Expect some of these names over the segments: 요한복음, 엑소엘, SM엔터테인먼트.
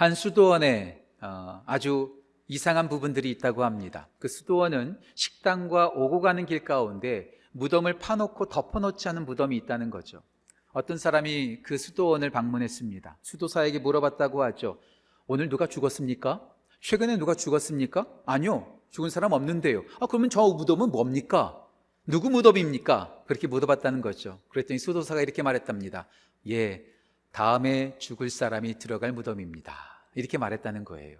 한 수도원에 아주 이상한 부분들이 있다고 합니다. 그 수도원은 식당과 오고 가는 길 가운데 무덤을 파놓고 덮어놓지 않은 무덤이 있다는 거죠. 어떤 사람이 그 수도원을 방문했습니다. 수도사에게 물어봤다고 하죠. 오늘 누가 죽었습니까? 최근에 누가 죽었습니까? 아니요, 죽은 사람 없는데요. 아, 그러면 저 무덤은 뭡니까? 누구 무덤입니까? 그렇게 물어봤다는 거죠. 그랬더니 수도사가 이렇게 말했답니다. 예, 다음에 죽을 사람이 들어갈 무덤입니다. 이렇게 말했다는 거예요.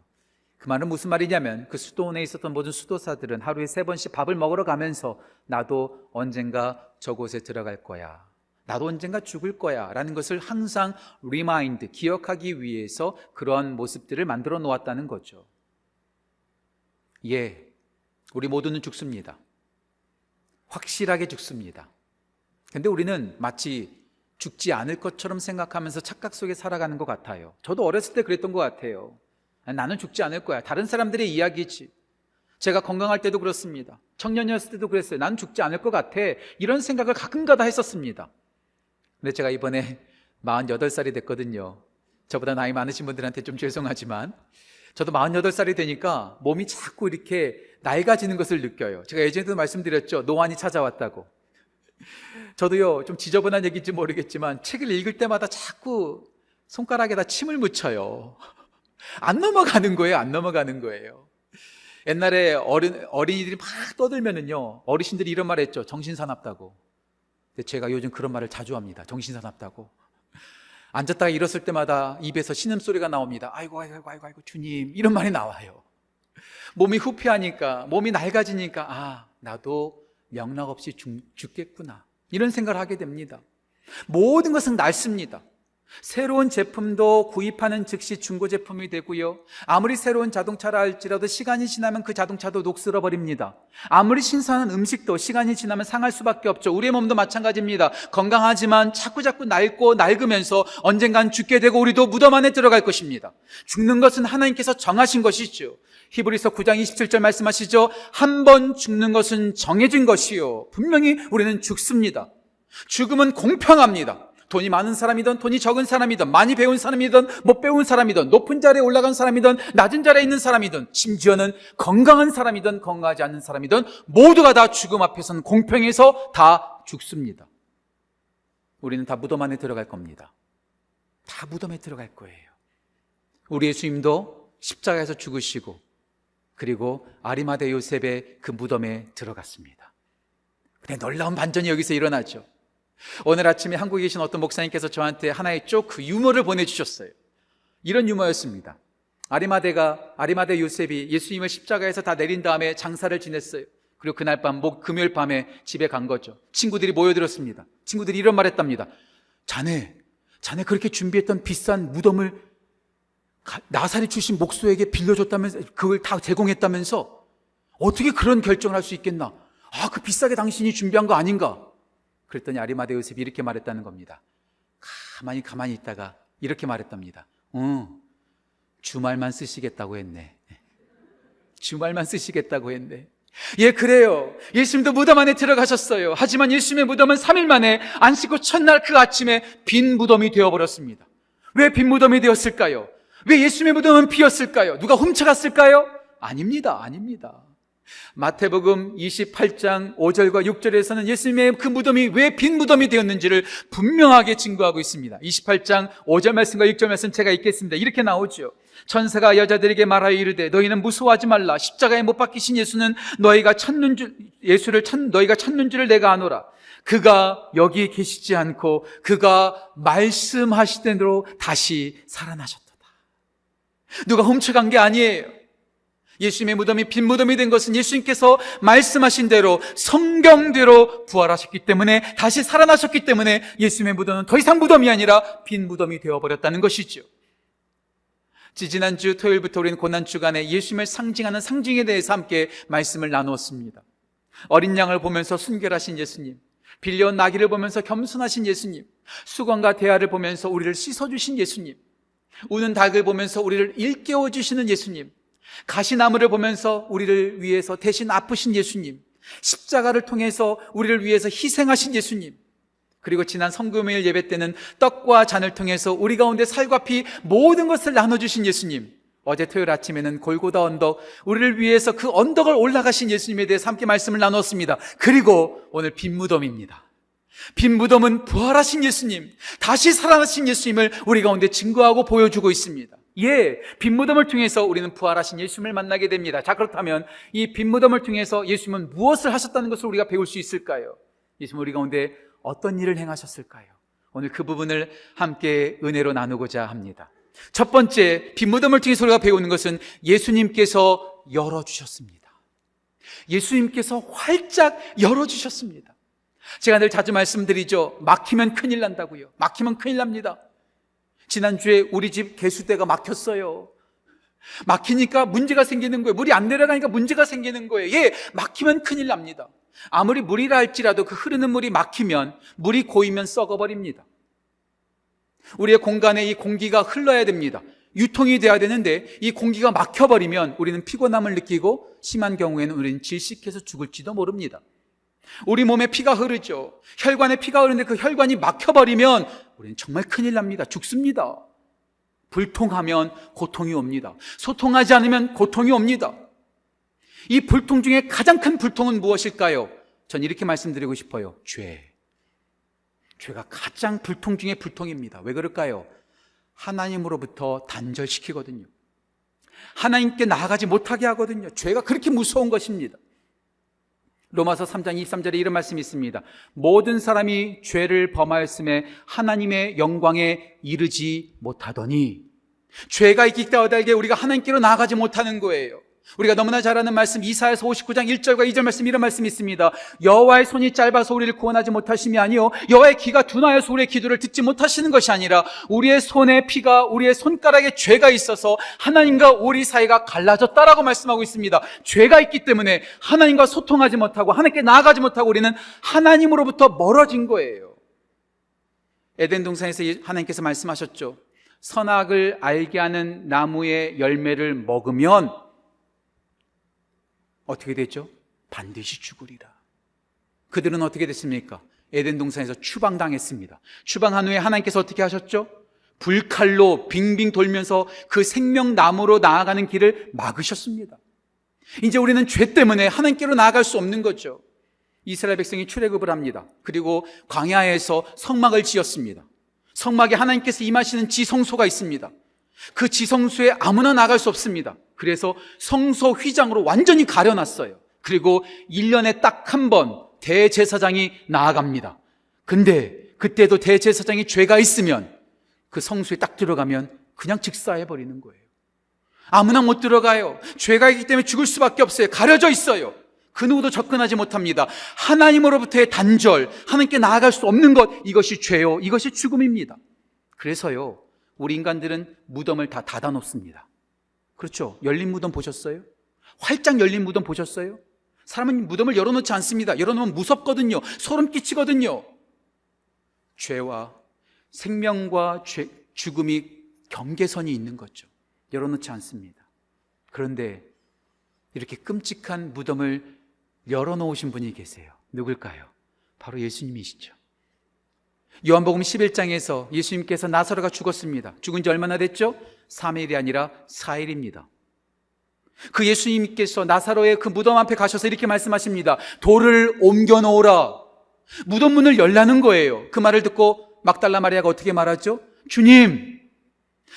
그 말은 무슨 말이냐면 그 수도원에 있었던 모든 수도사들은 하루에 3번씩 밥을 먹으러 가면서 나도 언젠가 저곳에 들어갈 거야, 나도 언젠가 죽을 거야 라는 것을 항상 리마인드, 기억하기 위해서 그러한 모습들을 만들어 놓았다는 거죠. 예, 우리 모두는 죽습니다. 확실하게 죽습니다. 근데 우리는 마치 죽지 않을 것처럼 생각하면서 착각 속에 살아가는 것 같아요. 저도 어렸을 때 그랬던 것 같아요. 나는 죽지 않을 거야, 다른 사람들의 이야기지. 제가 건강할 때도 그렇습니다. 청년이었을 때도 그랬어요. 나는 죽지 않을 것 같아, 이런 생각을 가끔가다 했었습니다. 근데 제가 이번에 48살이 됐거든요. 저보다 나이 많으신 분들한테 좀 죄송하지만 저도 48살이 되니까 몸이 자꾸 이렇게 낡아지는 것을 느껴요. 제가 예전에도 말씀드렸죠. 노안이 찾아왔다고. 저도요, 좀 지저분한 얘기인지 모르겠지만 책을 읽을 때마다 자꾸 손가락에다 침을 묻혀요. 안 넘어가는 거예요. 안 넘어가는 거예요. 옛날에 어린이들이 막 떠들면은요, 어르신들이 이런 말 했죠. 정신사납다고. 근데 제가 요즘 그런 말을 자주 합니다. 정신사납다고. 앉았다가 일었을 때마다 입에서 신음소리가 나옵니다. 아이고, 주님, 이런 말이 나와요. 몸이 후피하니까, 몸이 낡아지니까, 아, 나도 명락없이 죽겠구나, 이런 생각을 하게 됩니다. 모든 것은 낡습니다. 새로운 제품도 구입하는 즉시 중고 제품이 되고요, 아무리 새로운 자동차라 할지라도 시간이 지나면 그 자동차도 녹슬어버립니다. 아무리 신선한 음식도 시간이 지나면 상할 수밖에 없죠. 우리의 몸도 마찬가지입니다. 건강하지만 자꾸자꾸 낡고 낡으면서 언젠간 죽게 되고 우리도 무덤 안에 들어갈 것입니다. 죽는 것은 하나님께서 정하신 것이죠. 히브리서 9장 27절 말씀하시죠. 한 번 죽는 것은 정해진 것이요, 분명히 우리는 죽습니다. 죽음은 공평합니다. 돈이 많은 사람이든 돈이 적은 사람이든, 많이 배운 사람이든 못 배운 사람이든, 높은 자리에 올라간 사람이든 낮은 자리에 있는 사람이든, 심지어는 건강한 사람이든 건강하지 않은 사람이든 모두가 다 죽음 앞에서는 공평해서 다 죽습니다. 우리는 다 무덤 안에 들어갈 겁니다. 다 무덤에 들어갈 거예요. 우리 예수님도 십자가에서 죽으시고, 그리고 아리마대 요셉의 그 무덤에 들어갔습니다. 근데 놀라운 반전이 여기서 일어나죠. 오늘 아침에 한국에 계신 어떤 목사님께서 저한테 하나의 조크, 유머를 보내주셨어요. 이런 유머였습니다. 아리마대 요셉이 예수님을 십자가에서 다 내린 다음에 장사를 지냈어요. 그리고 그날 밤, 금요일 밤에 집에 간 거죠. 친구들이 모여들었습니다. 친구들이 이런 말 했답니다. 자네 그렇게 준비했던 비싼 무덤을 나사리 출신 목수에게 빌려줬다면서, 그걸 다 제공했다면서, 어떻게 그런 결정을 할 수 있겠나? 아, 그 비싸게 당신이 준비한 거 아닌가? 그랬더니 아리마대 요셉이 이렇게 말했다는 겁니다. 가만히 있다가 이렇게 말했답니다. 주말만 쓰시겠다고 했네. 주말만 쓰시겠다고 했네. 예, 그래요. 예수님도 무덤 안에 들어가셨어요. 하지만 예수님의 무덤은 3일 만에, 안 씻고 첫날 그 아침에 빈 무덤이 되어버렸습니다. 왜 빈 무덤이 되었을까요? 왜 예수님의 무덤은 비었을까요? 누가 훔쳐갔을까요? 아닙니다. 마태복음 28장 5절과 6절에서는 예수님의 그 무덤이 왜 빈 무덤이 되었는지를 분명하게 증거하고 있습니다. 28장 5절 말씀과 6절 말씀 제가 읽겠습니다. 이렇게 나오죠. 천사가 여자들에게 말하여 이르되, 너희는 무서워하지 말라. 십자가에 못 박히신 예수는 너희가 찾는 줄을 내가 아노라. 그가 여기 계시지 않고 그가 말씀하시던 대로 다시 살아나셨도다. 누가 훔쳐간 게 아니에요. 예수님의 무덤이 빈 무덤이 된 것은 예수님께서 말씀하신 대로, 성경대로 부활하셨기 때문에, 다시 살아나셨기 때문에 예수님의 무덤은 더 이상 무덤이 아니라 빈 무덤이 되어버렸다는 것이죠. 지난주 토요일부터 우리는 고난주간에 예수님을 상징하는 상징에 대해서 함께 말씀을 나누었습니다. 어린 양을 보면서 순결하신 예수님, 빌려온 나귀를 보면서 겸손하신 예수님, 수건과 대야를 보면서 우리를 씻어주신 예수님, 우는 닭을 보면서 우리를 일깨워주시는 예수님, 가시나무를 보면서 우리를 위해서 대신 아프신 예수님, 십자가를 통해서 우리를 위해서 희생하신 예수님, 그리고 지난 성금요일 예배 때는 떡과 잔을 통해서 우리 가운데 살과 피 모든 것을 나눠주신 예수님, 어제 토요일 아침에는 골고다 언덕, 우리를 위해서 그 언덕을 올라가신 예수님에 대해서 함께 말씀을 나누었습니다. 그리고 오늘 빈무덤입니다. 빈무덤은 부활하신 예수님, 다시 살아나신 예수님을 우리 가운데 증거하고 보여주고 있습니다. 예, 빈무덤을 통해서 우리는 부활하신 예수님을 만나게 됩니다. 자, 그렇다면 이 빈무덤을 통해서 예수님은 무엇을 하셨다는 것을 우리가 배울 수 있을까요? 예수님은 우리 가운데 어떤 일을 행하셨을까요? 오늘 그 부분을 함께 은혜로 나누고자 합니다. 첫 번째, 빈무덤을 통해서 우리가 배우는 것은 예수님께서 열어주셨습니다. 예수님께서 활짝 열어주셨습니다. 제가 늘 자주 말씀드리죠. 막히면 큰일 난다고요. 막히면 큰일 납니다. 지난주에 우리 집 개수대가 막혔어요. 막히니까 문제가 생기는 거예요. 물이 안 내려가니까 문제가 생기는 거예요. 예, 막히면 큰일 납니다. 아무리 물이라 할지라도 그 흐르는 물이 막히면, 물이 고이면 썩어버립니다. 우리의 공간에 이 공기가 흘러야 됩니다. 유통이 돼야 되는데 이 공기가 막혀버리면 우리는 피곤함을 느끼고, 심한 경우에는 우리는 질식해서 죽을지도 모릅니다. 우리 몸에 피가 흐르죠. 혈관에 피가 흐르는데 그 혈관이 막혀버리면 우리는 정말 큰일 납니다. 죽습니다. 불통하면 고통이 옵니다. 소통하지 않으면 고통이 옵니다. 이 불통 중에 가장 큰 불통은 무엇일까요? 전 이렇게 말씀드리고 싶어요. 죄가 가장 불통 중에 불통입니다. 왜 그럴까요? 하나님으로부터 단절시키거든요. 하나님께 나아가지 못하게 하거든요. 죄가 그렇게 무서운 것입니다. 로마서 3장 23절에 이런 말씀이 있습니다. 모든 사람이 죄를 범하였음에 하나님의 영광에 이르지 못하더니, 죄가 있기 때문에 우리가 하나님께로 나아가지 못하는 거예요. 우리가 너무나 잘 아는 말씀, 이사야서 59장 1절과 2절 말씀, 이런 말씀이 있습니다. 여호와의 손이 짧아서 우리를 구원하지 못하심이 아니요, 여호와의 귀가 둔하여서 우리의 기도를 듣지 못하시는 것이 아니라, 우리의 손에 피가, 우리의 손가락에 죄가 있어서 하나님과 우리 사이가 갈라졌다라고 말씀하고 있습니다. 죄가 있기 때문에 하나님과 소통하지 못하고 하나님께 나아가지 못하고 우리는 하나님으로부터 멀어진 거예요. 에덴 동산에서 하나님께서 말씀하셨죠. 선악을 알게 하는 나무의 열매를 먹으면 어떻게 됐죠? 반드시 죽으리라. 그들은 어떻게 됐습니까? 에덴 동산에서 추방당했습니다. 추방한 후에 하나님께서 어떻게 하셨죠? 불칼로 빙빙 돌면서 그 생명나무로 나아가는 길을 막으셨습니다. 이제 우리는 죄 때문에 하나님께로 나아갈 수 없는 거죠. 이스라엘 백성이 출애굽을 합니다. 그리고 광야에서 성막을 지었습니다. 성막에 하나님께서 임하시는 지성소가 있습니다. 그 지성소에 아무나 나갈 수 없습니다. 그래서 성소 휘장으로 완전히 가려놨어요. 그리고 1년에 딱 한 번 대제사장이 나아갑니다. 근데 그때도 대제사장이 죄가 있으면 그 성소에 딱 들어가면 그냥 즉사해버리는 거예요. 아무나 못 들어가요. 죄가 있기 때문에 죽을 수밖에 없어요. 가려져 있어요. 그 누구도 접근하지 못합니다. 하나님으로부터의 단절, 하나님께 나아갈 수 없는 것, 이것이 죄요, 이것이 죽음입니다. 그래서요, 우리 인간들은 무덤을 다 닫아 놓습니다. 그렇죠? 열린 무덤 보셨어요? 활짝 열린 무덤 보셨어요? 사람은 무덤을 열어놓지 않습니다. 열어놓으면 무섭거든요. 소름 끼치거든요. 죄와 생명과 죽음이 경계선이 있는 거죠. 열어놓지 않습니다. 그런데 이렇게 끔찍한 무덤을 열어놓으신 분이 계세요. 누굴까요? 바로 예수님이시죠. 요한복음 11장에서 예수님께서 나사로가 죽었습니다. 죽은 지 얼마나 됐죠? 3일이 아니라 4일입니다. 그 예수님께서 나사로의 그 무덤 앞에 가셔서 이렇게 말씀하십니다. 돌을 옮겨 놓으라. 무덤 문을 열라는 거예요. 그 말을 듣고 막달라 마리아가 어떻게 말하죠? 주님,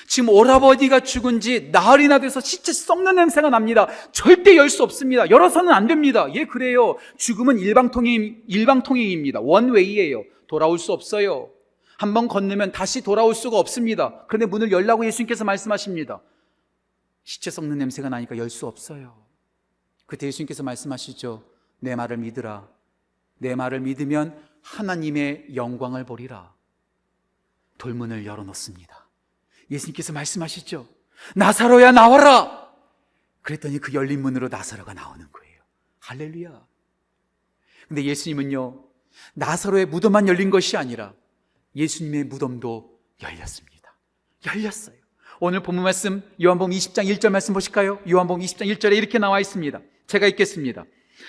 지금 오라버니가 죽은 지 나흘이나 돼서 시체 썩는 냄새가 납니다. 절대 열 수 없습니다. 열어서는 안 됩니다. 예, 그래요. 죽음은 일방통행입니다. 원웨이예요. 돌아올 수 없어요. 한번 건너면 다시 돌아올 수가 없습니다. 그런데 문을 열라고 예수님께서 말씀하십니다. 시체 썩는 냄새가 나니까 열 수 없어요. 그때 예수님께서 말씀하시죠. 내 말을 믿으라. 내 말을 믿으면 하나님의 영광을 보리라. 돌문을 열어놓습니다. 예수님께서 말씀하시죠. 나사로야, 나와라. 그랬더니 그 열린 문으로 나사로가 나오는 거예요. 할렐루야. 근데 예수님은요, 나사로의 무덤만 열린 것이 아니라 예수님의 무덤도 열렸습니다. 열렸어요. 오늘 본문 말씀, 요한복음 20장 1절 말씀 보실까요? 요한복음 20장 1절에 이렇게 나와 있습니다. 제가 읽겠습니다.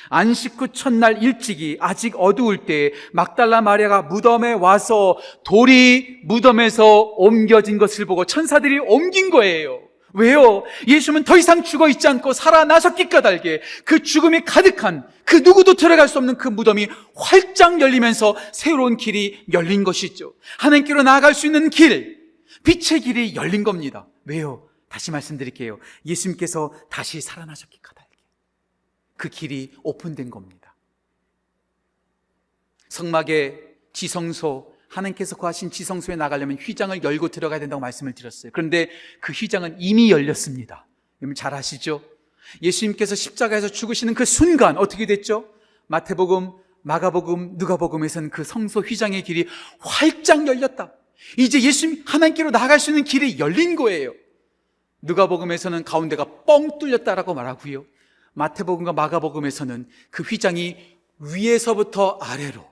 안식 후 첫날 일찍이 아직 어두울 때 막달라 마리아가 무덤에 와서 돌이 무덤에서 옮겨진 것을 보고 천사들이 옮긴 거예요. 왜요? 예수님은 더 이상 죽어 있지 않고 살아나셨기 까닭에 그 죽음이 가득한 그 누구도 들어갈 수 없는 그 무덤이 활짝 열리면서 새로운 길이 열린 것이죠. 하나님께로 나아갈 수 있는 길, 빛의 길이 열린 겁니다. 왜요? 다시 말씀드릴게요. 예수님께서 다시 살아나셨기 까닭에 그 길이 오픈된 겁니다. 성막의 지성소, 하나님께서 구하신 지성소에 나가려면 휘장을 열고 들어가야 된다고 말씀을 드렸어요. 그런데 그 휘장은 이미 열렸습니다. 여러분 잘 아시죠? 예수님께서 십자가에서 죽으시는 그 순간 어떻게 됐죠? 마태복음, 마가복음, 누가복음에서는 그 성소 휘장의 길이 활짝 열렸다. 이제 예수님 하나님께로 나아갈 수 있는 길이 열린 거예요. 누가복음에서는 가운데가 뻥 뚫렸다라고 말하고요, 마태복음과 마가복음에서는 그 휘장이 위에서부터 아래로,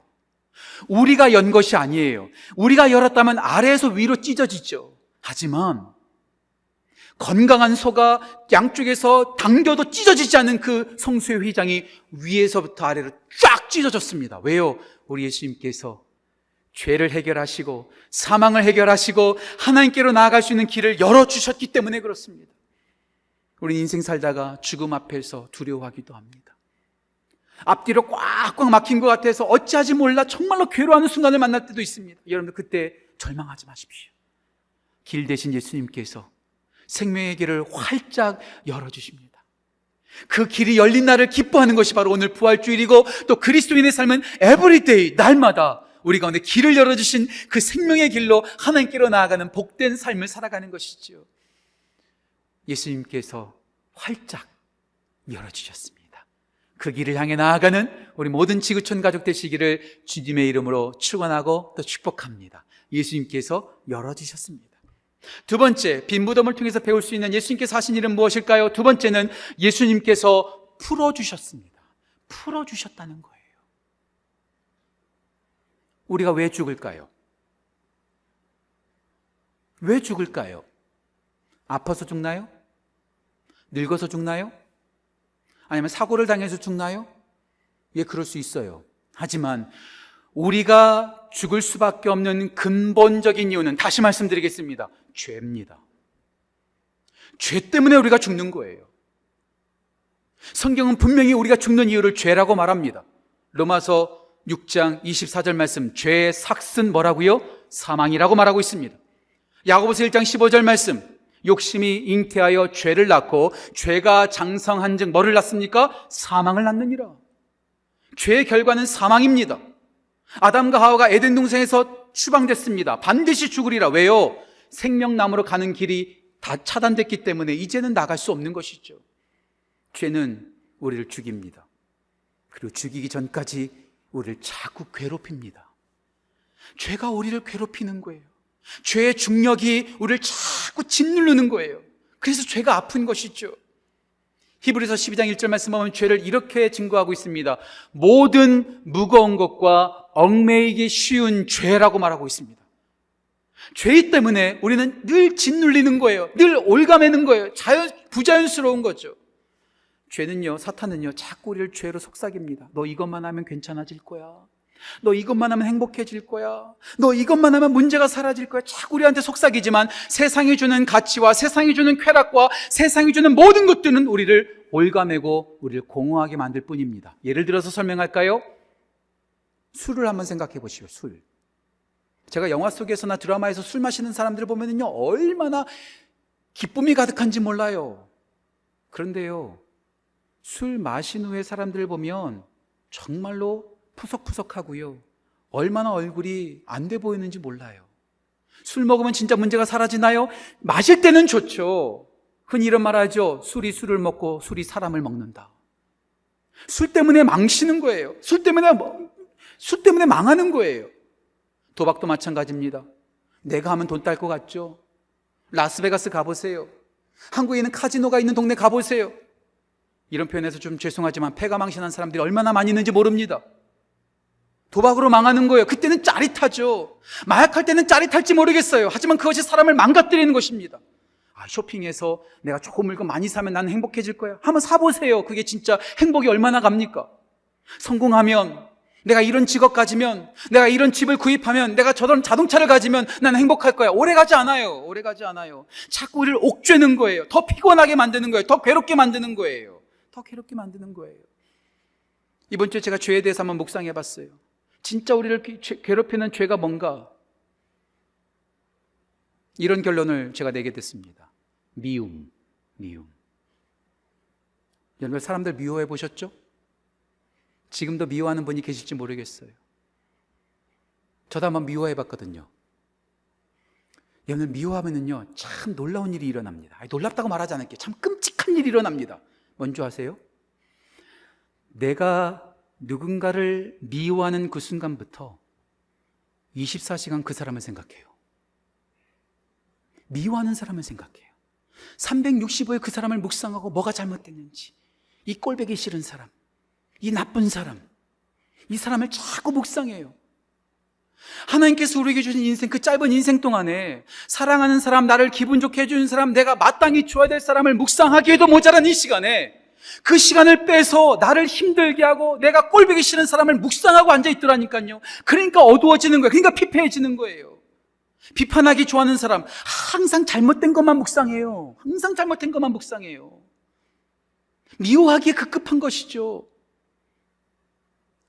우리가 연 것이 아니에요. 우리가 열었다면 아래에서 위로 찢어지죠. 하지만 건강한 소가 양쪽에서 당겨도 찢어지지 않는 그 성소의 휘장이 위에서부터 아래로 쫙 찢어졌습니다. 왜요? 우리 예수님께서 죄를 해결하시고 사망을 해결하시고 하나님께로 나아갈 수 있는 길을 열어주셨기 때문에 그렇습니다. 우린 인생 살다가 죽음 앞에서 두려워하기도 합니다. 앞뒤로 꽉꽉 막힌 것 같아서 어찌하지 몰라 정말로 괴로워하는 순간을 만날 때도 있습니다. 여러분들 그때 절망하지 마십시오. 길 대신 예수님께서 생명의 길을 활짝 열어주십니다. 그 길이 열린 날을 기뻐하는 것이 바로 오늘 부활주일이고, 또 그리스도인의 삶은 에브리데이, 날마다 우리 가운데 길을 열어주신 그 생명의 길로 하나님께로 나아가는 복된 삶을 살아가는 것이죠. 예수님께서 활짝 열어주셨습니다. 그 길을 향해 나아가는 우리 모든 지구촌 가족 되시기를 주님의 이름으로 축원하고 또 축복합니다. 예수님께서 열어주셨습니다. 두 번째, 빈 무덤을 통해서 배울 수 있는 예수님께서 하신 일은 무엇일까요? 두 번째는 예수님께서 풀어주셨습니다. 풀어주셨다는 거예요. 우리가 왜 죽을까요? 왜 죽을까요? 아파서 죽나요? 늙어서 죽나요? 아니면 사고를 당해서 죽나요? 예, 그럴 수 있어요. 하지만 우리가 죽을 수밖에 없는 근본적인 이유는, 다시 말씀드리겠습니다, 죄입니다. 죄 때문에 우리가 죽는 거예요. 성경은 분명히 우리가 죽는 이유를 죄라고 말합니다. 로마서 6장 24절 말씀, 죄의 삭슨 뭐라고요? 사망이라고 말하고 있습니다. 야고보서 1장 15절 말씀, 욕심이 잉태하여 죄를 낳고 죄가 장성한 즉 뭐를 낳습니까? 사망을 낳느니라. 죄의 결과는 사망입니다. 아담과 하와가 에덴 동산에서 추방됐습니다. 반드시 죽으리라. 왜요? 생명나무로 가는 길이 다 차단됐기 때문에 이제는 나갈 수 없는 것이죠. 죄는 우리를 죽입니다. 그리고 죽이기 전까지 우리를 자꾸 괴롭힙니다. 죄가 우리를 괴롭히는 거예요. 죄의 중력이 우리를 자꾸 짓누르는 거예요. 그래서 죄가 아픈 것이죠. 히브리서 12장 1절 말씀 보면 죄를 이렇게 증거하고 있습니다. 모든 무거운 것과 얽매이기 쉬운 죄라고 말하고 있습니다. 죄 때문에 우리는 늘 짓눌리는 거예요. 늘 올가매는 거예요. 부자연스러운 거죠. 죄는요, 사탄은요, 자꾸 우리를 죄로 속삭입니다. 너 이것만 하면 괜찮아질 거야. 너 이것만 하면 행복해질 거야. 너 이것만 하면 문제가 사라질 거야. 자꾸 우리한테 속삭이지만 세상이 주는 가치와 세상이 주는 쾌락과 세상이 주는 모든 것들은 우리를 올가매고 우리를 공허하게 만들 뿐입니다. 예를 들어서 설명할까요? 술을 한번 생각해 보시오. 술. 제가 영화 속에서나 드라마에서 술 마시는 사람들을 보면요, 얼마나 기쁨이 가득한지 몰라요. 그런데요, 술 마신 후에 사람들을 보면 정말로 푸석푸석하고요, 얼마나 얼굴이 안 돼 보이는지 몰라요. 술 먹으면 진짜 문제가 사라지나요? 마실 때는 좋죠. 흔히 이런 말 하죠. 술이 술을 먹고 술이 사람을 먹는다. 술 때문에 망치는 거예요. 술 때문에 망하는 거예요. 도박도 마찬가지입니다. 내가 하면 돈 딸 것 같죠? 라스베가스 가보세요. 한국에 있는 카지노가 있는 동네 가보세요. 이런 표현에서 좀 죄송하지만 패가 망신한 사람들이 얼마나 많이 있는지 모릅니다. 도박으로 망하는 거예요. 그때는 짜릿하죠. 마약할 때는 짜릿할지 모르겠어요. 하지만 그것이 사람을 망가뜨리는 것입니다. 쇼핑해서 내가 좋은 물건 많이 사면 나는 행복해질 거야. 한번 사보세요. 그게 진짜 행복이 얼마나 갑니까? 성공하면, 내가 이런 직업 가지면, 내가 이런 집을 구입하면, 내가 저런 자동차를 가지면 나는 행복할 거야. 오래가지 않아요. 오래가지 않아요. 자꾸 우리를 옥죄는 거예요. 더 피곤하게 만드는 거예요. 더 괴롭게 만드는 거예요. 더 괴롭게 만드는 거예요. 이번 주에 제가 죄에 대해서 한번 묵상해봤어요. 진짜 우리를 괴롭히는 죄가 뭔가? 이런 결론을 제가 내게 됐습니다. 미움, 미움. 여러분, 사람들 미워해 보셨죠? 지금도 미워하는 분이 계실지 모르겠어요. 저도 한번 미워해 봤거든요. 여러분, 미워하면은요, 참 놀라운 일이 일어납니다. 아니, 놀랍다고 말하지 않을게요. 참 끔찍한 일이 일어납니다. 뭔지 아세요? 내가 누군가를 미워하는 그 순간부터 24시간 그 사람을 생각해요. 미워하는 사람을 생각해요. 365일 그 사람을 묵상하고 뭐가 잘못됐는지, 이 꼴보기 싫은 사람, 이 나쁜 사람, 이 사람을 자꾸 묵상해요. 하나님께서 우리에게 주신 인생, 그 짧은 인생 동안에 사랑하는 사람, 나를 기분 좋게 해주는 사람, 내가 마땅히 줘야 될 사람을 묵상하기에도 모자란 이 시간에 그 시간을 빼서 나를 힘들게 하고 내가 꼴보기 싫은 사람을 묵상하고 앉아있더라니까요. 그러니까 어두워지는 거예요. 그러니까 피폐해지는 거예요. 비판하기 좋아하는 사람, 항상 잘못된 것만 묵상해요. 항상 잘못된 것만 묵상해요. 미워하기에 급급한 것이죠.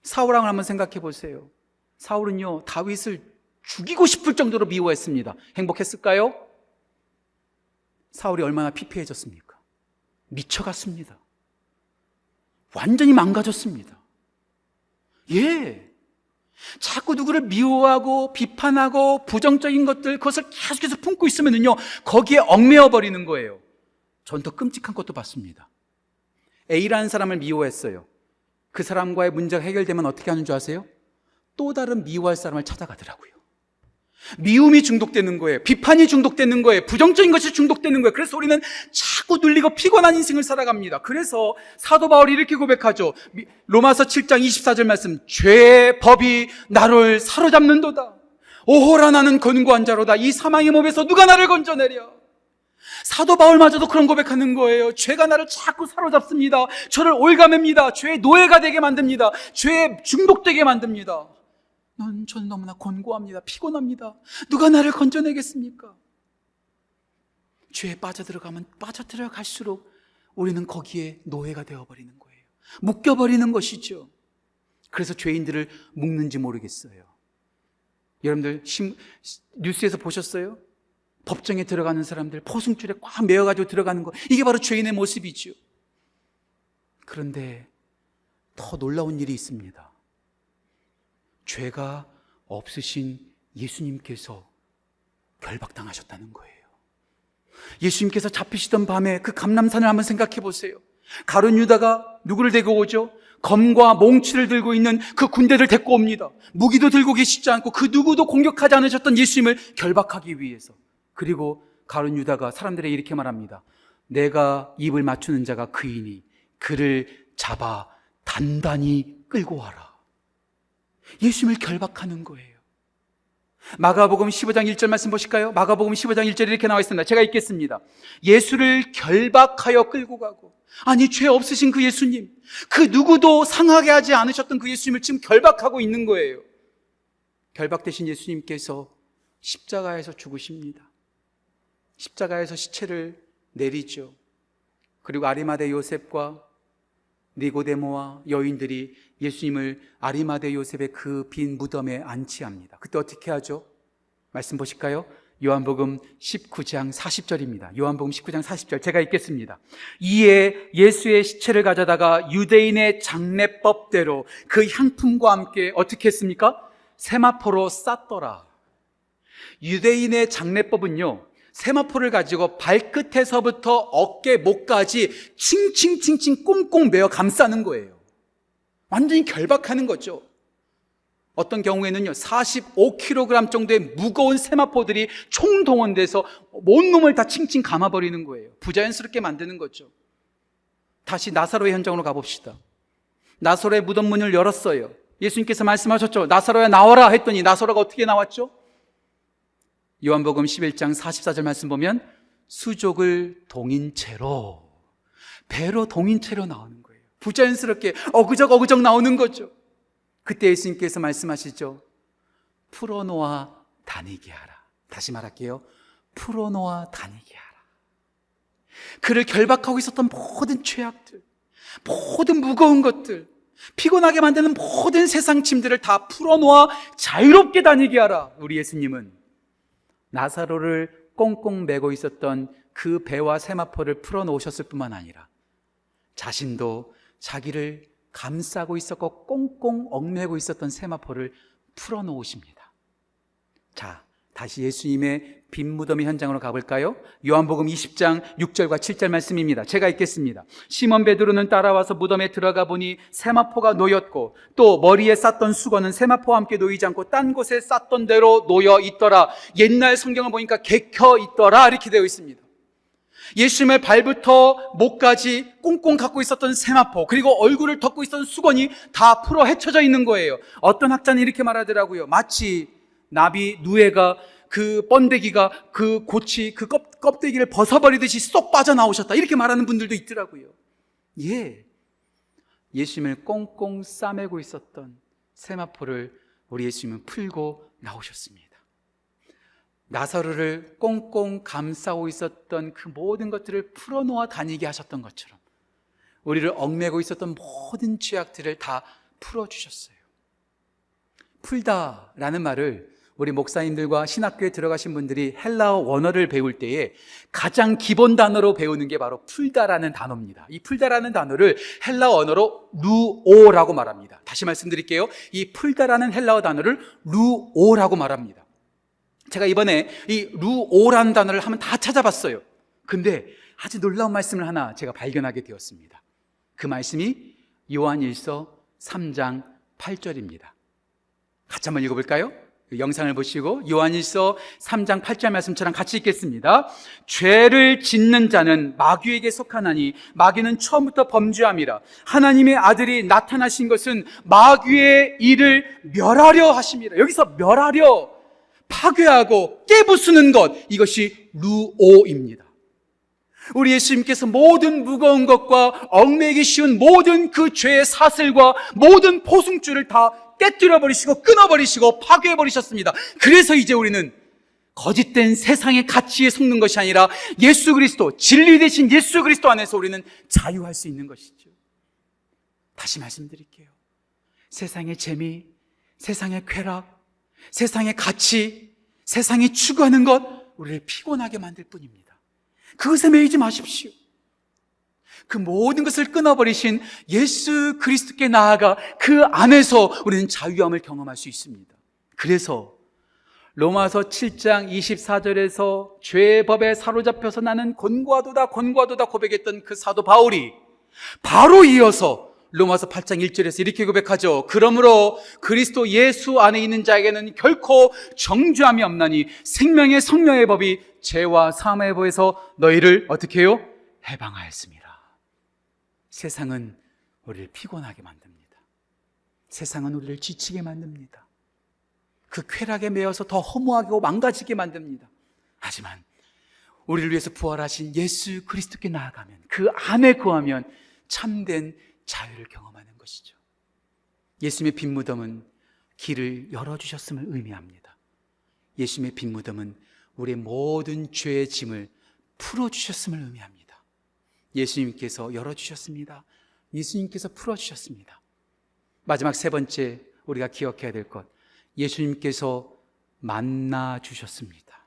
사울왕을 한번 생각해 보세요. 사울은요, 다윗을 죽이고 싶을 정도로 미워했습니다. 행복했을까요? 사울이 얼마나 피폐해졌습니까? 미쳐갔습니다. 완전히 망가졌습니다. 예, 자꾸 누구를 미워하고 비판하고 부정적인 것들, 그것을 계속해서 품고 있으면요, 거기에 얽매여 버리는 거예요. 전 더 끔찍한 것도 봤습니다. A라는 사람을 미워했어요. 그 사람과의 문제가 해결되면 어떻게 하는 줄 아세요? 또 다른 미워할 사람을 찾아가더라고요. 미움이 중독되는 거예요. 비판이 중독되는 거예요. 부정적인 것이 중독되는 거예요. 그래서 우리는 자꾸 눌리고 피곤한 인생을 살아갑니다. 그래서 사도 바울이 이렇게 고백하죠. 로마서 7장 24절 말씀, 죄의 법이 나를 사로잡는도다. 오호라, 나는 권고한 자로다. 이 사망의 몸에서 누가 나를 건져내랴. 사도 바울마저도 그런 고백하는 거예요. 죄가 나를 자꾸 사로잡습니다. 저를 올가맵니다. 죄의 노예가 되게 만듭니다. 죄에 중독되게 만듭니다. 저는 너무나 곤고합니다. 피곤합니다. 누가 나를 건져내겠습니까? 죄에 빠져들어가면 빠져들어갈수록 우리는 거기에 노예가 되어버리는 거예요. 묶여버리는 것이죠. 그래서 죄인들을 묶는지 모르겠어요. 여러분들 뉴스에서 보셨어요? 법정에 들어가는 사람들, 포승줄에 꽉 매어가지고 들어가는 거, 이게 바로 죄인의 모습이죠. 그런데 더 놀라운 일이 있습니다. 죄가 없으신 예수님께서 결박당하셨다는 거예요. 예수님께서 잡히시던 밤에 그 감람산을 한번 생각해 보세요. 가룟 유다가 누구를 데리고 오죠? 검과 몽치를 들고 있는 그 군대를 데리고 옵니다. 무기도 들고 계시지 않고 그 누구도 공격하지 않으셨던 예수님을 결박하기 위해서. 그리고 가룟 유다가 사람들에게 이렇게 말합니다. 내가 입을 맞추는 자가 그이니 그를 잡아 단단히 끌고 와라. 예수님을 결박하는 거예요. 마가복음 15장 1절 말씀 보실까요? 마가복음 15장 1절에 이렇게 나와 있습니다. 제가 읽겠습니다. 예수를 결박하여 끌고 가고, 아니 죄 없으신 그 예수님, 그 누구도 상하게 하지 않으셨던 그 예수님을 지금 결박하고 있는 거예요. 결박되신 예수님께서 십자가에서 죽으십니다. 십자가에서 시체를 내리죠. 그리고 아리마대 요셉과 니고데모와 여인들이 예수님을 아리마대 요셉의 그 빈 무덤에 안치합니다. 그때 어떻게 하죠? 말씀 보실까요? 요한복음 19장 40절입니다. 요한복음 19장 40절 제가 읽겠습니다. 이에 예수의 시체를 가져다가 유대인의 장례법대로 그 향품과 함께 어떻게 했습니까? 세마포로 쌌더라. 유대인의 장례법은요, 세마포를 가지고 발끝에서부터 어깨, 목까지 칭칭칭칭 꽁꽁 매어 감싸는 거예요. 완전히 결박하는 거죠. 어떤 경우에는요, 45kg 정도의 무거운 세마포들이 총동원돼서 온몸을 다 칭칭 감아버리는 거예요. 부자연스럽게 만드는 거죠. 다시 나사로의 현장으로 가봅시다. 나사로의 무덤 문을 열었어요. 예수님께서 말씀하셨죠. 나사로야 나와라 했더니 나사로가 어떻게 나왔죠? 요한복음 11장 44절 말씀 보면 수족을 동인체로, 배로 동인체로 나오는 거예요. 부자연스럽게 어그적 나오는 거죠. 그때 예수님께서 말씀하시죠. 풀어놓아 다니게 하라. 다시 말할게요. 풀어놓아 다니게 하라. 그를 결박하고 있었던 모든 죄악들, 모든 무거운 것들, 피곤하게 만드는 모든 세상 짐들을 다 풀어놓아 자유롭게 다니게 하라. 우리 예수님은 나사로를 꽁꽁 매고 있었던 그 배와 세마포를 풀어놓으셨을 뿐만 아니라 자신도 자기를 감싸고 있었고 꽁꽁 얽매고 있었던 세마포를 풀어놓으십니다. 자, 다시 예수님의 빈무더미 현장으로 가볼까요? 요한복음 20장 6절과 7절 말씀입니다. 제가 읽겠습니다. 시몬 베드로는 따라와서 무덤에 들어가 보니 세마포가 놓였고 또 머리에 쌌던 수건은 세마포와 함께 놓이지 않고 딴 곳에 쌌던 대로 놓여 있더라. 옛날 성경을 보니까 개켜 있더라 이렇게 되어 있습니다. 예수님의 발부터 목까지 꽁꽁 갖고 있었던 세마포, 그리고 얼굴을 덮고 있었던 수건이 다 풀어 헤쳐져 있는 거예요. 어떤 학자는 이렇게 말하더라고요. 마치 나비 누에가 그 번데기가 그 고치, 그 껍데기를 벗어버리듯이 쏙 빠져나오셨다 이렇게 말하는 분들도 있더라고요. 예, 예수님을 꽁꽁 싸매고 있었던 세마포를 우리 예수님은 풀고 나오셨습니다. 나사로를 꽁꽁 감싸고 있었던 그 모든 것들을 풀어놓아 다니게 하셨던 것처럼 우리를 얽매고 있었던 모든 죄악들을 다 풀어주셨어요. 풀다라는 말을 우리 목사님들과 신학교에 들어가신 분들이 헬라어 원어를 배울 때에 가장 기본 단어로 배우는 게 바로 풀다라는 단어입니다. 이 풀다라는 단어를 헬라어 언어로 루오라고 말합니다. 다시 말씀드릴게요. 이 풀다라는 헬라어 단어를 루오라고 말합니다. 제가 이번에 이 루오라는 단어를 한번 다 찾아봤어요. 근데 아주 놀라운 말씀을 하나 제가 발견하게 되었습니다. 그 말씀이 요한일서 3장 8절입니다. 같이 한번 읽어볼까요? 영상을 보시고 요한일서 3장 8절 말씀처럼 같이 읽겠습니다. 죄를 짓는 자는 마귀에게 속하나니 마귀는 처음부터 범죄함이라. 하나님의 아들이 나타나신 것은 마귀의 일을 멸하려 하심이라. 여기서 멸하려, 파괴하고 깨부수는 것, 이것이 루오입니다. 우리 예수님께서 모든 무거운 것과 얽매기 쉬운 모든 그 죄의 사슬과 모든 포승줄을 다 깨뜨려버리시고 끊어버리시고 파괴해버리셨습니다. 그래서 이제 우리는 거짓된 세상의 가치에 속는 것이 아니라 예수 그리스도, 진리 되신 예수 그리스도 안에서 우리는 자유할 수 있는 것이죠. 다시 말씀드릴게요. 세상의 재미, 세상의 쾌락, 세상의 가치, 세상이 추구하는 것 우리를 피곤하게 만들 뿐입니다. 그것에 매이지 마십시오. 그 모든 것을 끊어버리신 예수 그리스도께 나아가 그 안에서 우리는 자유함을 경험할 수 있습니다. 그래서 로마서 7장 24절에서 죄의 법에 사로잡혀서 나는 권고하도다 고백했던 그 사도 바울이 바로 이어서 로마서 8장 1절에서 이렇게 고백하죠. 그러므로 그리스도 예수 안에 있는 자에게는 결코 정죄함이 없나니 생명의 성령의 법이 죄와 사망의 법에서 너희를 어떻게 해요? 해방하였습니다. 세상은 우리를 피곤하게 만듭니다. 세상은 우리를 지치게 만듭니다. 그 쾌락에 매여서 더 허무하고 망가지게 만듭니다. 하지만 우리를 위해서 부활하신 예수 그리스도께 나아가면, 그 안에 거하면 참된 자유를 경험하는 것이죠. 예수님의 빈무덤은 길을 열어주셨음을 의미합니다. 예수님의 빈무덤은 우리의 모든 죄의 짐을 풀어주셨음을 의미합니다. 예수님께서 열어주셨습니다. 예수님께서 풀어주셨습니다. 마지막 세 번째 우리가 기억해야 될 것, 예수님께서 만나주셨습니다.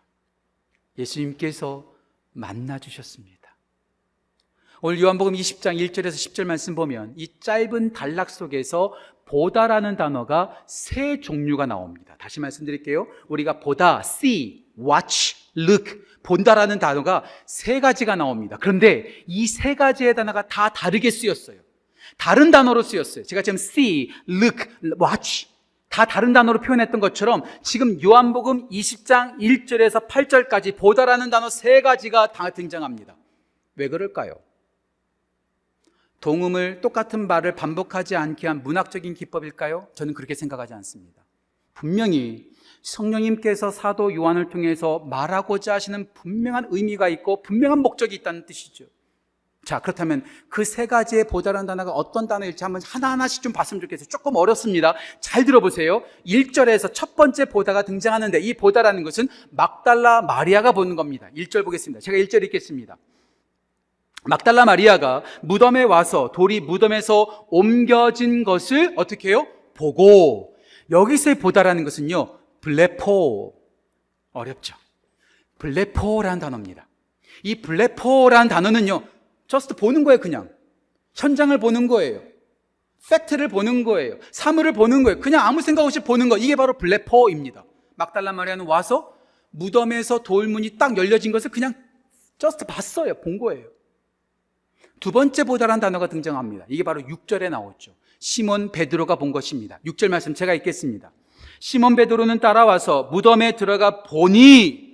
예수님께서 만나주셨습니다. 오늘 요한복음 20장 1절에서 10절 말씀 보면 이 짧은 단락 속에서 보다라는 단어가 세 종류가 나옵니다. 다시 말씀드릴게요. 우리가 보다, see, watch, look, 본다라는 단어가 세 가지가 나옵니다. 그런데 이 세 가지의 단어가 다 다르게 쓰였어요. 다른 단어로 쓰였어요. 제가 지금 see, look, watch 다 다른 단어로 표현했던 것처럼 지금 요한복음 20장 1절에서 8절까지 보다라는 단어 세 가지가 다 등장합니다. 왜 그럴까요? 동음을, 똑같은 말을 반복하지 않게 한 문학적인 기법일까요? 저는 그렇게 생각하지 않습니다. 분명히 성령님께서 사도 요한을 통해서 말하고자 하시는 분명한 의미가 있고 분명한 목적이 있다는 뜻이죠. 자, 그렇다면 그 세 가지의 보좌라는 단어가 어떤 단어일지 한번 하나하나씩 좀 봤으면 좋겠어요. 조금 어렵습니다. 잘 들어보세요. 1절에서 첫 번째 보좌가 등장하는데, 이 보좌라는 것은 막달라 마리아가 보는 겁니다. 1절 보겠습니다. 제가 1절 읽겠습니다. 막달라 마리아가 무덤에 와서 돌이 무덤에서 옮겨진 것을 어떻게 해요? 보고. 여기서의 보다라는 것은요, 블레포. 어렵죠? 블레포라는 단어입니다. 이 블레포라는 단어는요, 저스트 보는 거예요, 그냥. 현장을 보는 거예요. 팩트를 보는 거예요. 사물을 보는 거예요. 그냥 아무 생각 없이 보는 거. 이게 바로 블레포입니다. 막달라 마리아는 와서 무덤에서 돌문이 딱 열려진 것을 그냥 저스트 봤어요. 본 거예요. 두 번째 보다라는 단어가 등장합니다. 이게 바로 6절에 나오죠. 시몬 베드로가 본 것입니다. 6절 말씀 제가 읽겠습니다. 시몬 베드로는 따라와서 무덤에 들어가 보니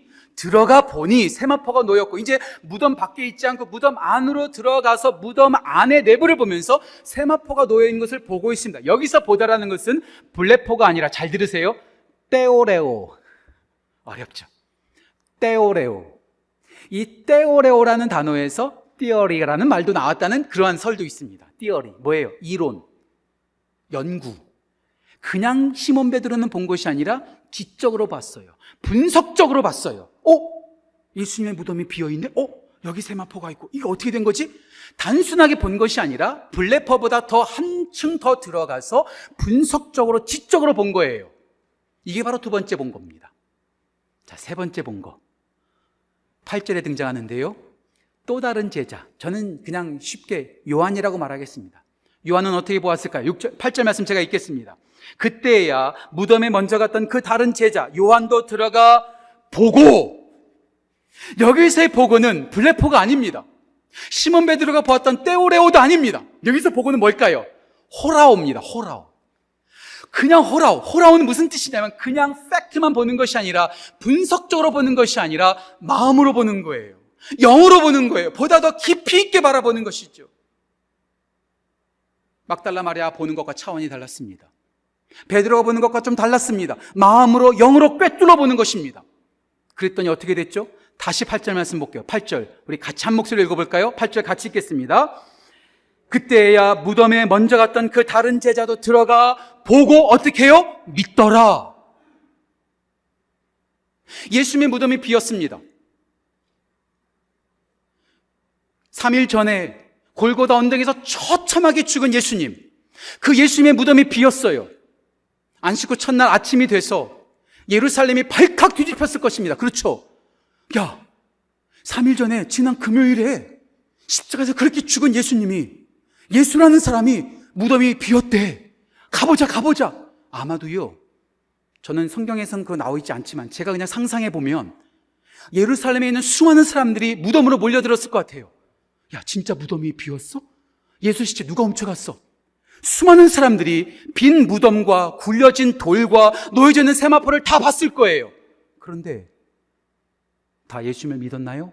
세마포가 놓였고, 이제 무덤 밖에 있지 않고 무덤 안으로 들어가서 무덤 안에 내부를 보면서 세마포가 놓여 있는 것을 보고 있습니다. 여기서 보다라는 것은 블레포가 아니라, 잘 들으세요, 떼오레오. 어렵죠? 떼오레오. 이 떼오레오라는 단어에서 띠어리라는 말도 나왔다는 그러한 설도 있습니다. 띠어리, 뭐예요? 이론, 연구. 그냥 시몬 베드로는 본 것이 아니라 지적으로 봤어요. 분석적으로 봤어요. 예수님의 무덤이 비어있네? 여기 세마포가 있고, 이게 어떻게 된 거지? 단순하게 본 것이 아니라 블레퍼보다 더 한층 더 들어가서 분석적으로, 지적으로 본 거예요. 이게 바로 두 번째 본 겁니다. 자, 세 번째 본 거, 8절에 등장하는데요, 또 다른 제자. 저는 그냥 쉽게 요한이라고 말하겠습니다. 요한은 어떻게 보았을까요? 6절, 8절 말씀 제가 읽겠습니다. 그때야 무덤에 먼저 갔던 그 다른 제자 요한도 들어가 보고. 여기서의 보고는 블레포가 아닙니다. 시몬 베드로가 보았던 떼오레오도 아닙니다. 여기서 보고는 뭘까요? 호라오입니다. 호라오. 그냥 호라오. 호라오는 무슨 뜻이냐면 그냥 팩트만 보는 것이 아니라, 분석적으로 보는 것이 아니라 마음으로 보는 거예요. 영으로 보는 거예요. 보다 더 깊이 있게 바라보는 것이죠. 막달라 마리아 보는 것과 차원이 달랐습니다. 베드로가 보는 것과 좀 달랐습니다. 마음으로, 영으로 꿰뚫어 보는 것입니다. 그랬더니 어떻게 됐죠? 다시 8절 말씀 볼게요. 8절 우리 같이 한 목소리로 읽어볼까요? 8절 같이 읽겠습니다. 그때야 무덤에 먼저 갔던 그 다른 제자도 들어가 보고 어떻게 해요? 믿더라. 예수님의 무덤이 비었습니다. 3일 전에 골고다 언덕에서 처참하게 죽은 예수님, 그 예수님의 무덤이 비었어요. 안식구 첫날 아침이 돼서 예루살렘이 발칵 뒤집혔을 것입니다. 그렇죠? 3일 전에, 지난 금요일에 십자가에서 그렇게 죽은 예수님이, 예수라는 사람이 무덤이 비었대. 가보자. 아마도요, 저는 성경에선 그거 나와 있지 않지만 제가 그냥 상상해 보면 예루살렘에 있는 수많은 사람들이 무덤으로 몰려들었을 것 같아요. 진짜 무덤이 비었어? 예수 시체 누가 훔쳐갔어? 수많은 사람들이 빈 무덤과 굴려진 돌과 놓여져 있는 세마포를 다 봤을 거예요. 그런데 다 예수님을 믿었나요?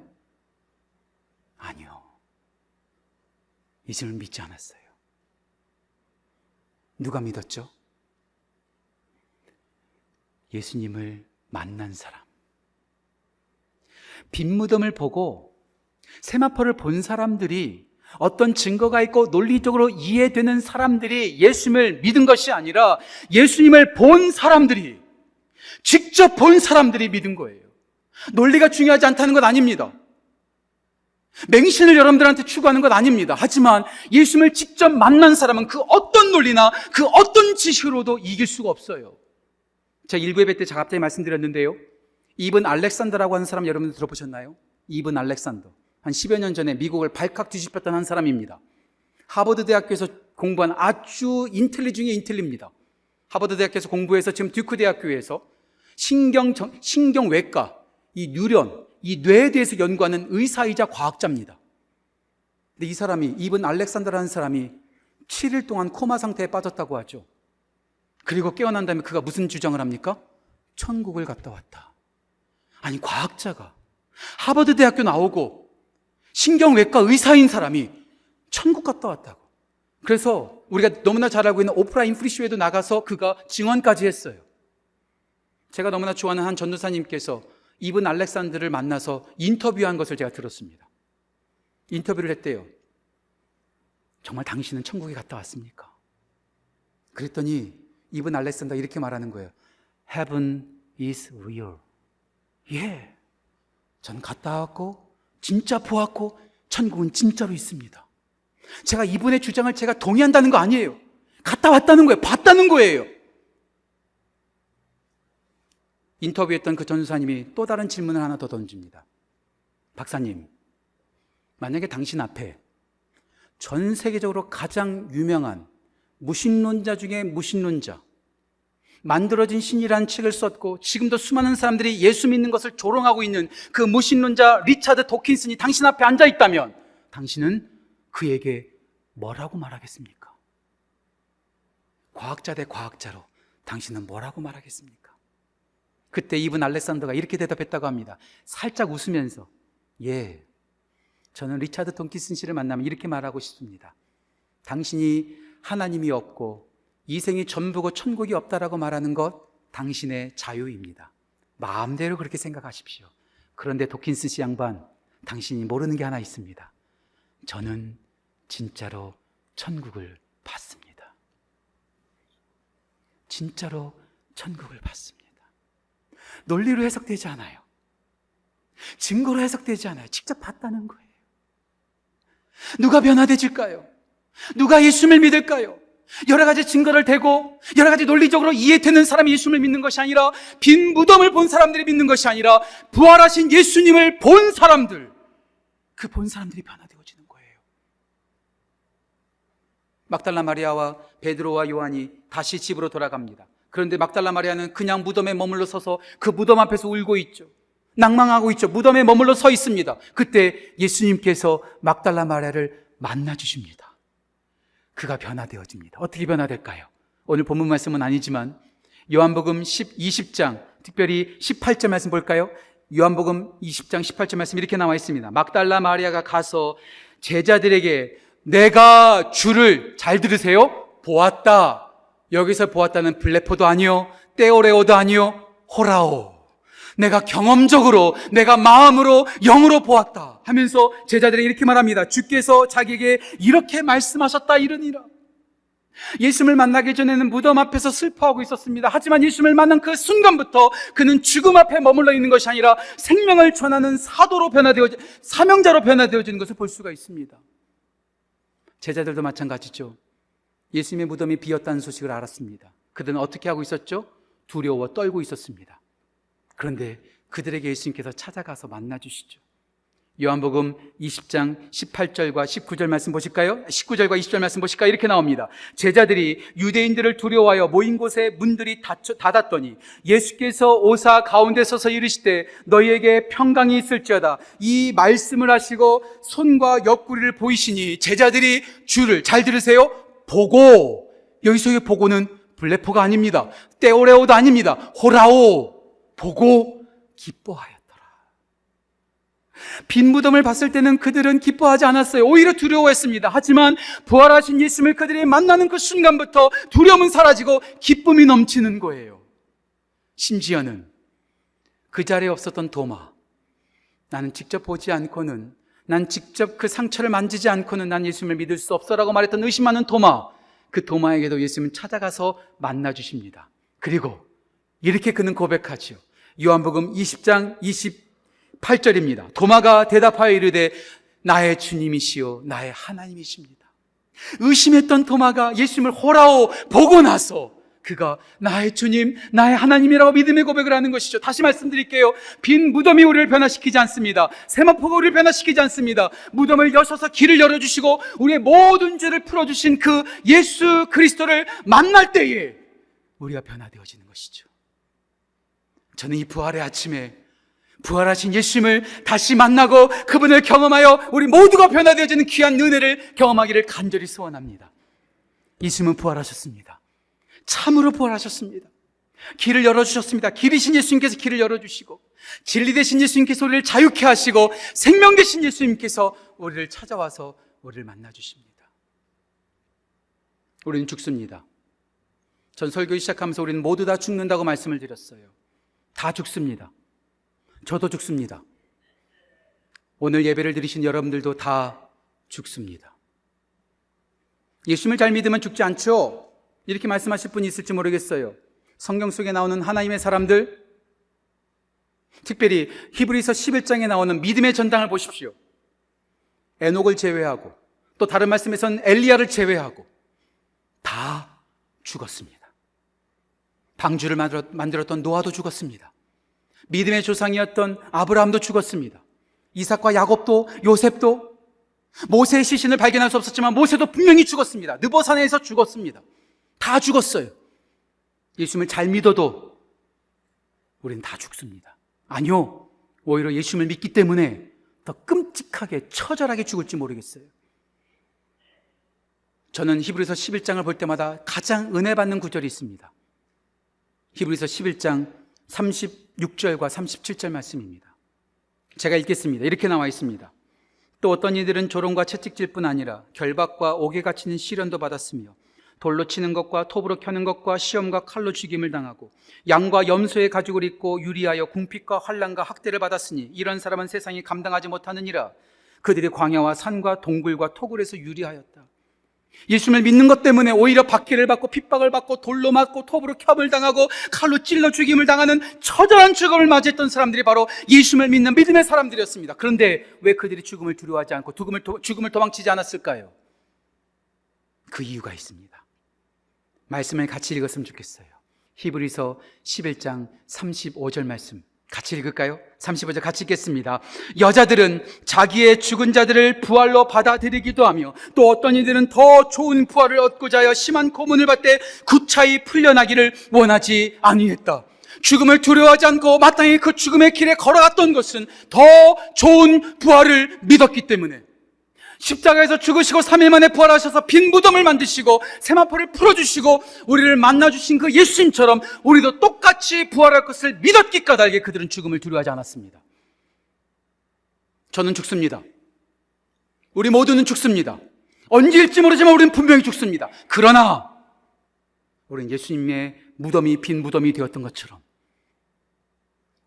아니요, 예수님을 믿지 않았어요. 누가 믿었죠? 예수님을 만난 사람. 빈 무덤을 보고 세마포를 본 사람들이, 어떤 증거가 있고 논리적으로 이해되는 사람들이 예수님을 믿은 것이 아니라, 예수님을 본 사람들이, 직접 본 사람들이 믿은 거예요. 논리가 중요하지 않다는 건 아닙니다. 맹신을 여러분들한테 추구하는 건 아닙니다. 하지만 예수님을 직접 만난 사람은 그 어떤 논리나 그 어떤 지식으로도 이길 수가 없어요. 제가 1부 예배 때 갑자기 말씀드렸는데요, 이븐 알렉산더라고 하는 사람 여러분들 들어보셨나요? 이븐 알렉산더, 한 10여 년 전에 미국을 발칵 뒤집혔던 한 사람입니다. 하버드 대학교에서 공부한 아주 인텔리 중에 인텔리입니다. 하버드 대학교에서 공부해서 지금 듀크 대학교에서 신경외과, 이 뉴런, 이 뇌에 대해서 연구하는 의사이자 과학자입니다. 근데 이 사람이, 이븐 알렉산더라는 사람이 7일 동안 코마 상태에 빠졌다고 하죠. 그리고 깨어난 다음에 그가 무슨 주장을 합니까? 천국을 갔다 왔다. 아니, 과학자가 하버드 대학교 나오고 신경외과 의사인 사람이 천국 갔다 왔다고. 그래서 우리가 너무나 잘 알고 있는 오프라 윈프리 쇼에도 나가서 그가 증언까지 했어요. 제가 너무나 좋아하는 한 전도사님께서 이븐 알렉산드를 만나서 인터뷰한 것을 제가 들었습니다. 인터뷰를 했대요. 정말 당신은 천국에 갔다 왔습니까? 그랬더니 이븐 알렉산드가 이렇게 말하는 거예요. Heaven is real. 예, 전 갔다 왔고 진짜 보았고 천국은 진짜로 있습니다. 제가 이분의 주장을 제가 동의한다는 거 아니에요. 갔다 왔다는 거예요. 봤다는 거예요. 인터뷰했던 그 전도사님이 또 다른 질문을 하나 더 던집니다. 박사님, 만약에 당신 앞에 전 세계적으로 가장 유명한 무신론자 중에 무신론자, 만들어진 신이라는 책을 썼고 지금도 수많은 사람들이 예수 믿는 것을 조롱하고 있는 그 무신론자 리차드 도킨슨이 당신 앞에 앉아 있다면 당신은 그에게 뭐라고 말하겠습니까? 과학자 대 과학자로 당신은 뭐라고 말하겠습니까? 그때 이븐 알렉산더가 이렇게 대답했다고 합니다. 살짝 웃으면서, 예, 저는 리차드 돈킨슨 씨를 만나면 이렇게 말하고 싶습니다. 당신이 하나님이 없고 이생이 전부고 천국이 없다라고 말하는 것 당신의 자유입니다. 마음대로 그렇게 생각하십시오. 그런데 도킨슨 씨 양반, 당신이 모르는 게 하나 있습니다. 저는 진짜로 천국을 봤습니다. 진짜로 천국을 봤습니다. 논리로 해석되지 않아요. 증거로 해석되지 않아요. 직접 봤다는 거예요. 누가 변화되질까요? 누가 예수를 믿을까요? 여러 가지 증거를 대고 여러 가지 논리적으로 이해되는 사람이 예수를 믿는 것이 아니라, 빈 무덤을 본 사람들이 믿는 것이 아니라, 부활하신 예수님을 본 사람들, 그 본 사람들이 변화되어지는 거예요. 막달라 마리아와 베드로와 요한이 다시 집으로 돌아갑니다. 그런데 막달라 마리아는 그냥 무덤에 머물러 서서 그 무덤 앞에서 울고 있죠. 낭망하고 있죠. 무덤에 머물러 서 있습니다. 그때 예수님께서 막달라 마리아를 만나 주십니다. 그가 변화되어집니다. 어떻게 변화될까요? 오늘 본문 말씀은 아니지만 요한복음 20장, 특별히 18절 말씀 볼까요? 요한복음 20장 18절 말씀 이렇게 나와 있습니다. 막달라 마리아가 가서 제자들에게 내가 주를, 잘 들으세요, 보았다. 여기서 보았다는 블레포도 아니요, 떼오레오도 아니요, 호라오. 내가 경험적으로, 내가 마음으로, 영으로 보았다 하면서 제자들에게 이렇게 말합니다. 주께서 자기에게 이렇게 말씀하셨다 이르니라. 예수님을 만나기 전에는 무덤 앞에서 슬퍼하고 있었습니다. 하지만 예수님을 만난 그 순간부터 그는 죽음 앞에 머물러 있는 것이 아니라 생명을 전하는 사도로 변화되어, 사명자로 변화되어지는 것을 볼 수가 있습니다. 제자들도 마찬가지죠. 예수님의 무덤이 비었다는 소식을 알았습니다. 그들은 어떻게 하고 있었죠? 두려워 떨고 있었습니다. 그런데 그들에게 예수님께서 찾아가서 만나주시죠. 요한복음 20장 18절과 19절 말씀 보실까요? 19절과 20절 말씀 보실까요? 이렇게 나옵니다. 제자들이 유대인들을 두려워하여 모인 곳에 문들이 닫았더니 예수께서 오사 가운데 서서 이르시되 너희에게 평강이 있을지어다. 이 말씀을 하시고 손과 옆구리를 보이시니 제자들이 주를, 잘 들으세요, 보고, 여기서의 보고는 블레포가 아닙니다. 떼오레오도 아닙니다. 호라오, 보고 기뻐하였더라. 빈 무덤을 봤을 때는 그들은 기뻐하지 않았어요. 오히려 두려워했습니다. 하지만 부활하신 예수님을 그들이 만나는 그 순간부터 두려움은 사라지고 기쁨이 넘치는 거예요. 심지어는 그 자리에 없었던 도마, 나는 직접 보지 않고는, 난 직접 그 상처를 만지지 않고는 난 예수님을 믿을 수 없어라고 말했던 의심하는 도마, 그 도마에게도 예수님은 찾아가서 만나 주십니다. 그리고 이렇게 그는 고백하지요. 요한복음 20장 28절입니다. 도마가 대답하여 이르되 나의 주님이시요 나의 하나님이십니다. 의심했던 도마가 예수님을 호라오, 보고 나서 그가 나의 주님, 나의 하나님이라고 믿음의 고백을 하는 것이죠. 다시 말씀드릴게요. 빈 무덤이 우리를 변화시키지 않습니다. 세마포가 우리를 변화시키지 않습니다. 무덤을 여셔서 길을 열어주시고 우리의 모든 죄를 풀어주신 그 예수 그리스도를 만날 때에 우리가 변화되어지는 것이죠. 저는 이 부활의 아침에 부활하신 예수님을 다시 만나고 그분을 경험하여 우리 모두가 변화되어지는 귀한 은혜를 경험하기를 간절히 소원합니다. 예수님은 부활하셨습니다. 참으로 부활하셨습니다. 길을 열어주셨습니다. 길이신 예수님께서 길을 열어주시고, 진리 되신 예수님께서 우리를 자유케 하시고, 생명 되신 예수님께서 우리를 찾아와서 우리를 만나주십니다. 우리는 죽습니다. 전 설교 시작하면서 우리는 모두 다 죽는다고 말씀을 드렸어요. 다 죽습니다. 저도 죽습니다. 오늘 예배를 드리신 여러분들도 다 죽습니다. 예수님을 잘 믿으면 죽지 않죠? 이렇게 말씀하실 분이 있을지 모르겠어요. 성경 속에 나오는 하나님의 사람들, 특별히 히브리서 11장에 나오는 믿음의 전당을 보십시오. 에녹을 제외하고 또 다른 말씀에서는 엘리야를 제외하고 다 죽었습니다. 방주를 만들었던 노아도 죽었습니다. 믿음의 조상이었던 아브라함도 죽었습니다. 이삭과 야곱도, 요셉도, 모세의 시신을 발견할 수 없었지만 모세도 분명히 죽었습니다. 느보산에서 죽었습니다. 다 죽었어요. 예수님을 잘 믿어도 우리는 다 죽습니다. 아니요, 오히려 예수님을 믿기 때문에 더 끔찍하게, 처절하게 죽을지 모르겠어요. 저는 히브리서 11장을 볼 때마다 가장 은혜받는 구절이 있습니다. 히브리서 11장 36절과 37절 말씀입니다. 제가 읽겠습니다. 이렇게 나와 있습니다. 또 어떤 이들은 조롱과 채찍질뿐 아니라 결박과 옥에 갇히는 시련도 받았으며 돌로 치는 것과 톱으로 켜는 것과 시험과 칼로 죽임을 당하고 양과 염소의 가죽을 입고 유리하여 궁핍과 환난과 학대를 받았으니 이런 사람은 세상이 감당하지 못하느니라. 그들이 광야와 산과 동굴과 토굴에서 유리하였다. 예수님을 믿는 것 때문에 오히려 박해를 받고 핍박을 받고 돌로 맞고 톱으로 켬을 당하고 칼로 찔러 죽임을 당하는 처절한 죽음을 맞이했던 사람들이 바로 예수님을 믿는 믿음의 사람들이었습니다. 그런데 왜 그들이 죽음을 두려워하지 않고 죽음을 도망치지 않았을까요? 그 이유가 있습니다. 말씀을 같이 읽었으면 좋겠어요. 히브리서 11장 35절 말씀 같이 읽을까요? 35절 같이 읽겠습니다. 여자들은 자기의 죽은 자들을 부활로 받아들이기도 하며 또 어떤 이들은 더 좋은 부활을 얻고자 하여 심한 고문을 받되 구차히 풀려나기를 원하지 아니했다. 죽음을 두려워하지 않고 마땅히 그 죽음의 길에 걸어갔던 것은 더 좋은 부활을 믿었기 때문에, 십자가에서 죽으시고 3일 만에 부활하셔서 빈 무덤을 만드시고 세마포를 풀어주시고 우리를 만나주신 그 예수님처럼 우리도 똑같이 부활할 것을 믿었기 까닭에 그들은 죽음을 두려워하지 않았습니다. 저는 죽습니다. 우리 모두는 죽습니다. 언제일지 모르지만 우리는 분명히 죽습니다. 그러나 우리는 예수님의 무덤이 빈 무덤이 되었던 것처럼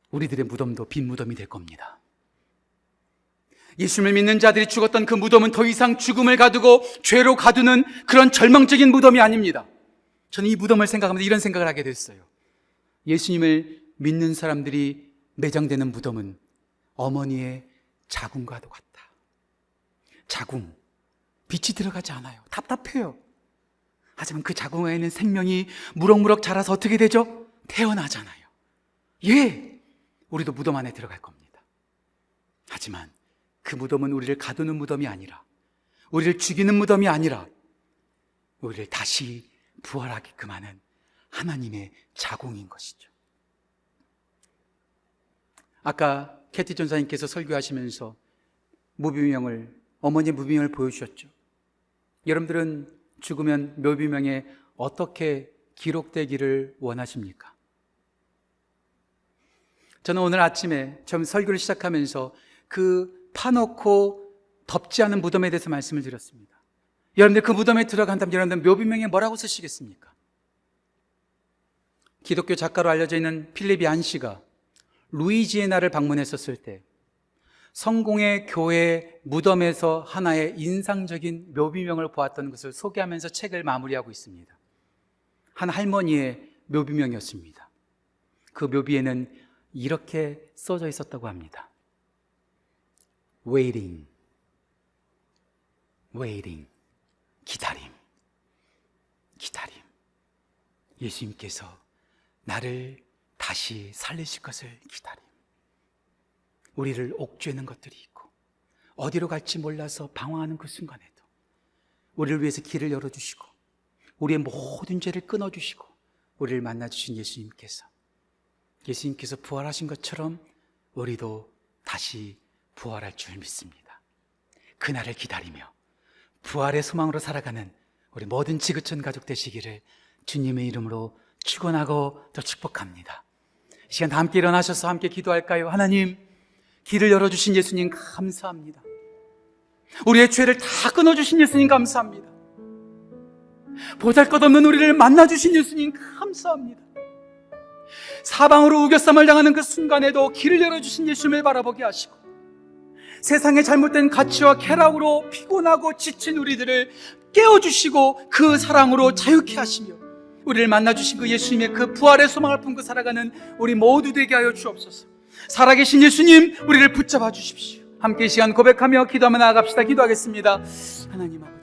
우리들의 무덤도 빈 무덤이 될 겁니다. 예수님을 믿는 자들이 죽었던 그 무덤은 더 이상 죽음을 가두고 죄로 가두는 그런 절망적인 무덤이 아닙니다. 저는 이 무덤을 생각하면서 이런 생각을 하게 됐어요. 예수님을 믿는 사람들이 매장되는 무덤은 어머니의 자궁과도 같다. 자궁, 빛이 들어가지 않아요. 답답해요. 하지만 그 자궁에는 생명이 무럭무럭 자라서 어떻게 되죠? 태어나잖아요. 예, 우리도 무덤 안에 들어갈 겁니다. 하지만 그 무덤은 우리를 가두는 무덤이 아니라, 우리를 죽이는 무덤이 아니라, 우리를 다시 부활하게끔 하는 하나님의 자궁인 것이죠. 아까 캐티 전사님께서 설교하시면서 무비명을, 어머니의 무비명을 보여주셨죠. 여러분들은 죽으면 묘비명에 어떻게 기록되기를 원하십니까? 저는 오늘 아침에 처음 설교를 시작하면서 그 파놓고 덮지 않은 무덤에 대해서 말씀을 드렸습니다. 여러분들 그 무덤에 들어간다면 여러분들 묘비명에 뭐라고 쓰시겠습니까? 기독교 작가로 알려져 있는 필립 얀 씨가 루이지애나를 방문했었을 때 성공의 교회 무덤에서 하나의 인상적인 묘비명을 보았던 것을 소개하면서 책을 마무리하고 있습니다. 한 할머니의 묘비명이었습니다. 그 묘비에는 이렇게 써져 있었다고 합니다. waiting, waiting, 기다림, 기다림. 예수님께서 나를 다시 살리실 것을 기다림. 우리를 옥죄는 것들이 있고 어디로 갈지 몰라서 방황하는 그 순간에도 우리를 위해서 길을 열어주시고 우리의 모든 죄를 끊어주시고 우리를 만나주신 예수님께서 부활하신 것처럼 우리도 다시 부활할 줄 믿습니다. 그날을 기다리며 부활의 소망으로 살아가는 우리 모든 지구촌 가족 되시기를 주님의 이름으로 축원하고 더 축복합니다. 이 시간 다 함께 일어나셔서 함께 기도할까요? 하나님, 길을 열어주신 예수님 감사합니다. 우리의 죄를 다 끊어주신 예수님 감사합니다. 보잘것없는 우리를 만나주신 예수님 감사합니다. 사방으로 우겨쌈을 당하는 그 순간에도 길을 열어주신 예수님을 바라보게 하시고, 세상의 잘못된 가치와 쾌락으로 피곤하고 지친 우리들을 깨워주시고 그 사랑으로 자유케 하시며 우리를 만나주신 그 예수님의 그 부활의 소망을 품고 살아가는 우리 모두 되게 하여 주옵소서. 살아계신 예수님, 우리를 붙잡아 주십시오. 함께 이 시간 고백하며 기도하며 나아갑시다. 기도하겠습니다. 하나님 아버지,